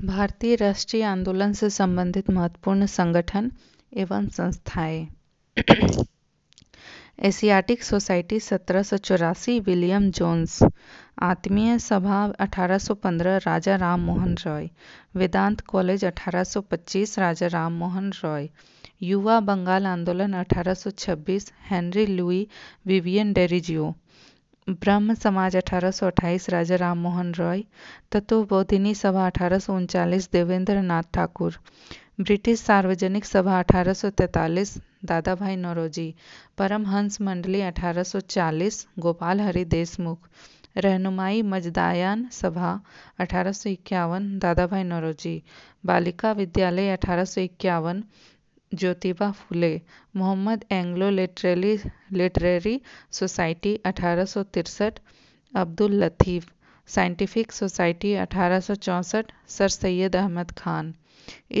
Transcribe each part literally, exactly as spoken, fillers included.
भारतीय राष्ट्रीय आंदोलन से संबंधित महत्वपूर्ण संगठन एवं संस्थाएं। एशियाटिक सोसाइटी सत्रह सौ चौरासी, विलियम जोन्स। आत्मीय सभा अठारह सौ पंद्रह, राजा राम मोहन रॉय। वेदांत कॉलेज अठारह सौ पच्चीस, राजा राम मोहन रॉय। युवा बंगाल आंदोलन अठारह सौ छब्बीस, हेनरी लुई विवियन डेरीजियो। ब्रह्म समाज अठारह सौ अट्ठाईस, राजा राम मोहन रॉय। तत्वबोधिनी सभा अठारह सौ उनचालीस, देवेंद्र नाथ ठाकुर। ब्रिटिश सार्वजनिक सभा अठारह सौ तैंतालीस, दादा भाई नरोजी। परमहंस मंडली अठारह सौ चालीस, गोपाल हरि देशमुख। रहनुमाई मजदायान सभा अठारह सौ इक्यावन, दादा भाई नरोजी। बालिका विद्यालय अठारह सौ इक्यावन, Jyotiba Phule. Mohammad Anglo literary literary society अठारह सौ तिरसठ, अब्दुल लतीफ़। साइंटिफिक सोसाइटी अठारह सौ चौंसठ, sir Syed Ahmad Khan.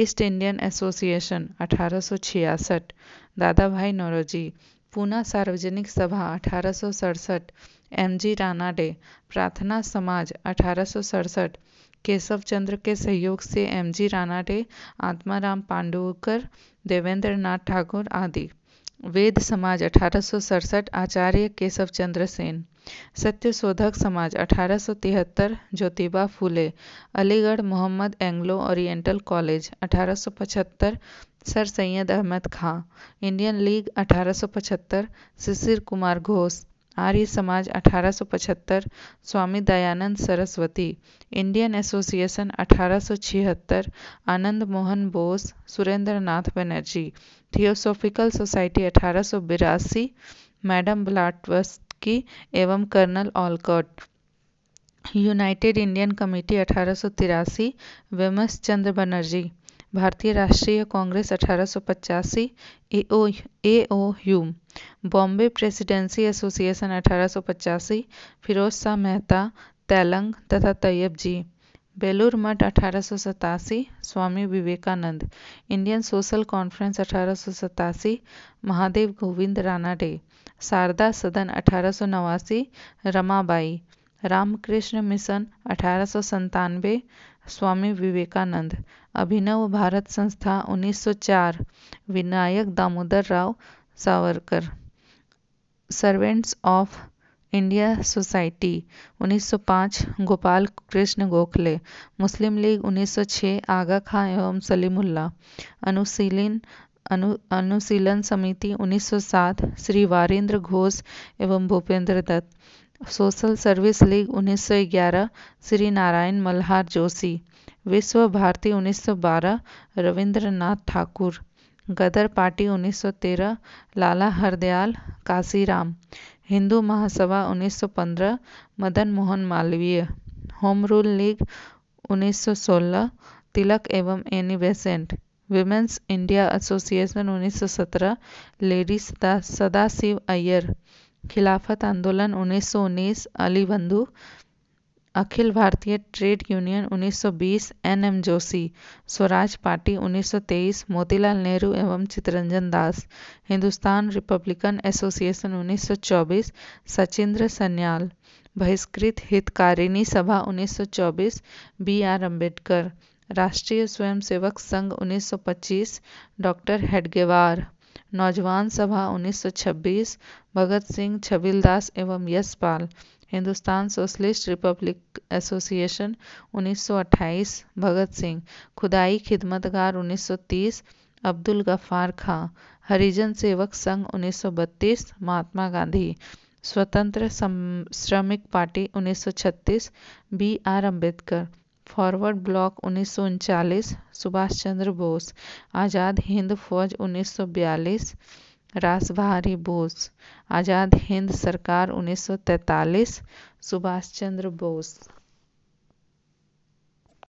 East Indian association अठारह सौ छियासठ, दादा भाई नरोजी। पूना सार्वजनिक सभा अठारह सौ सड़सठ, एमजी रानाडे। प्रार्थना समाज अठारह सौ सड़सठ, केशवचंद्र के सहयोग से एमजी रानाडे, आत्माराम पांडुरकर, देवेंद्र नाथ ठाकुर आदि। वेद समाज अठारह सौ सड़सठ, आचार्य केशवचंद्र सेन। सत्यशोधक समाज अठारह सौ तिहत्तर, Jyotiba Phule. Aligarh Mohammad Anglo oriental college अठारह सौ पचहत्तर, sir Syed Ahmad Khan. Indian league अठारह सौ पचहत्तर, शिशिर कुमार घोष। आर्य समाज अठारह सौ पचहत्तर, स्वामी दयानंद सरस्वती। इंडियन एसोसिएशन अठारह सौ छिहत्तर, आनंद मोहन बोस, सुरेंद्रनाथ नाथ बनर्जी। थियोसोफिकल सोसाइटी अठारह सौ बिरासी, मैडम ब्लाटवस्की एवं colonel Olcott. United Indian committee अठारह सौ तिरासी, वेमस चंद्र बनर्जी। भारतीय राष्ट्रीय कांग्रेस अठारह सौ पचासी, A O Hume. Bombay presidency association अठारह सौ पचासी, फिरोज शाह मेहता, तैलंग तथा तय्यब जी। बेलूर मठ अठारह सौ सतासी, Swami Vivekananda. Indian social conference अठारह सौ सतासी, महादेव गोविंद रानाडे। शारदा सदन अठारह सौ नवासी, रमाबाई। रामकृष्ण मिशन अठारह सौ सत्तानवे, स्वामी विवेकानंद। अभिनव भारत संस्था उन्नीस सौ चार, Vinayak Damodar Rao Savarkar. Servants of India society उन्नीस सौ पाँच, गोपाल कृष्ण गोखले। मुस्लिम लीग उन्नीस सौ छह, आगा खान एवं सलीम उल्ला। अनुशीलन अनु अनुशीलन समिति उन्नीस सौ सात, श्री वारेंद्र घोष एवं Bhupendra Dutt. Social service league उन्नीस सौ ग्यारह, श्री नारायण मल्हार जोशी। विश्व भारती उन्नीस सौ बारह, रविंद्रनाथ ठाकुर। गदर पार्टी उन्नीस सौ तेरह, लाला हरदयाल, काशीराम। हिंदू महासभा उन्नीस सौ पंद्रह, Madan Mohan Malviya. Home rule league उन्नीस सौ सोलह, तिलक एवं Annie Besant. Women's India association उन्नीस सौ सत्रह, लेडीज सदाशिव अय्यर। खिलाफत आंदोलन उन्नीस सौ उन्नीस, अली बंधु। अखिल भारतीय ट्रेड यूनियन उन्नीस सौ बीस, N M Joshi. Swaraj party उन्नीस सौ तेईस, मोतीलाल नेहरू एवं चितरंजन दास। हिंदुस्तान रिपब्लिकन एसोसिएशन उन्नीस सौ चौबीस, सचिंद्र सन्याल। बहिष्कृत हितकारिणी सभा उन्नीस सौ चौबीस, बी आर अम्बेडकर। राष्ट्रीय स्वयंसेवक संघ उन्नीस सौ पच्चीस, डॉक्टर हेडगेवार। नौजवान सभा उन्नीस सौ छब्बीस, भगत सिंह, छबिलदास एवं Yashpal. Hindustan socialist republic association उन्नीस सौ अट्ठाईस, भगत सिंह। खुदाई खिदमतगार उन्नीस सौ तीस, अब्दुल गफ्फार खां। हरिजन सेवक संघ उन्नीस सौ बत्तीस, महात्मा गांधी। स्वतंत्र श्रमिक पार्टी उन्नीस सौ छत्तीस, B R Ambedkar. Forward bloc उन्नीस सौ उनचालीस, सुभाष चंद्र बोस। आज़ाद हिंद फौज उन्नीस सौ बयालीस, रासभारी बोस। आज़ाद हिंद सरकार उन्नीस सौ तैंतालीस, सुभाष चंद्र बोस।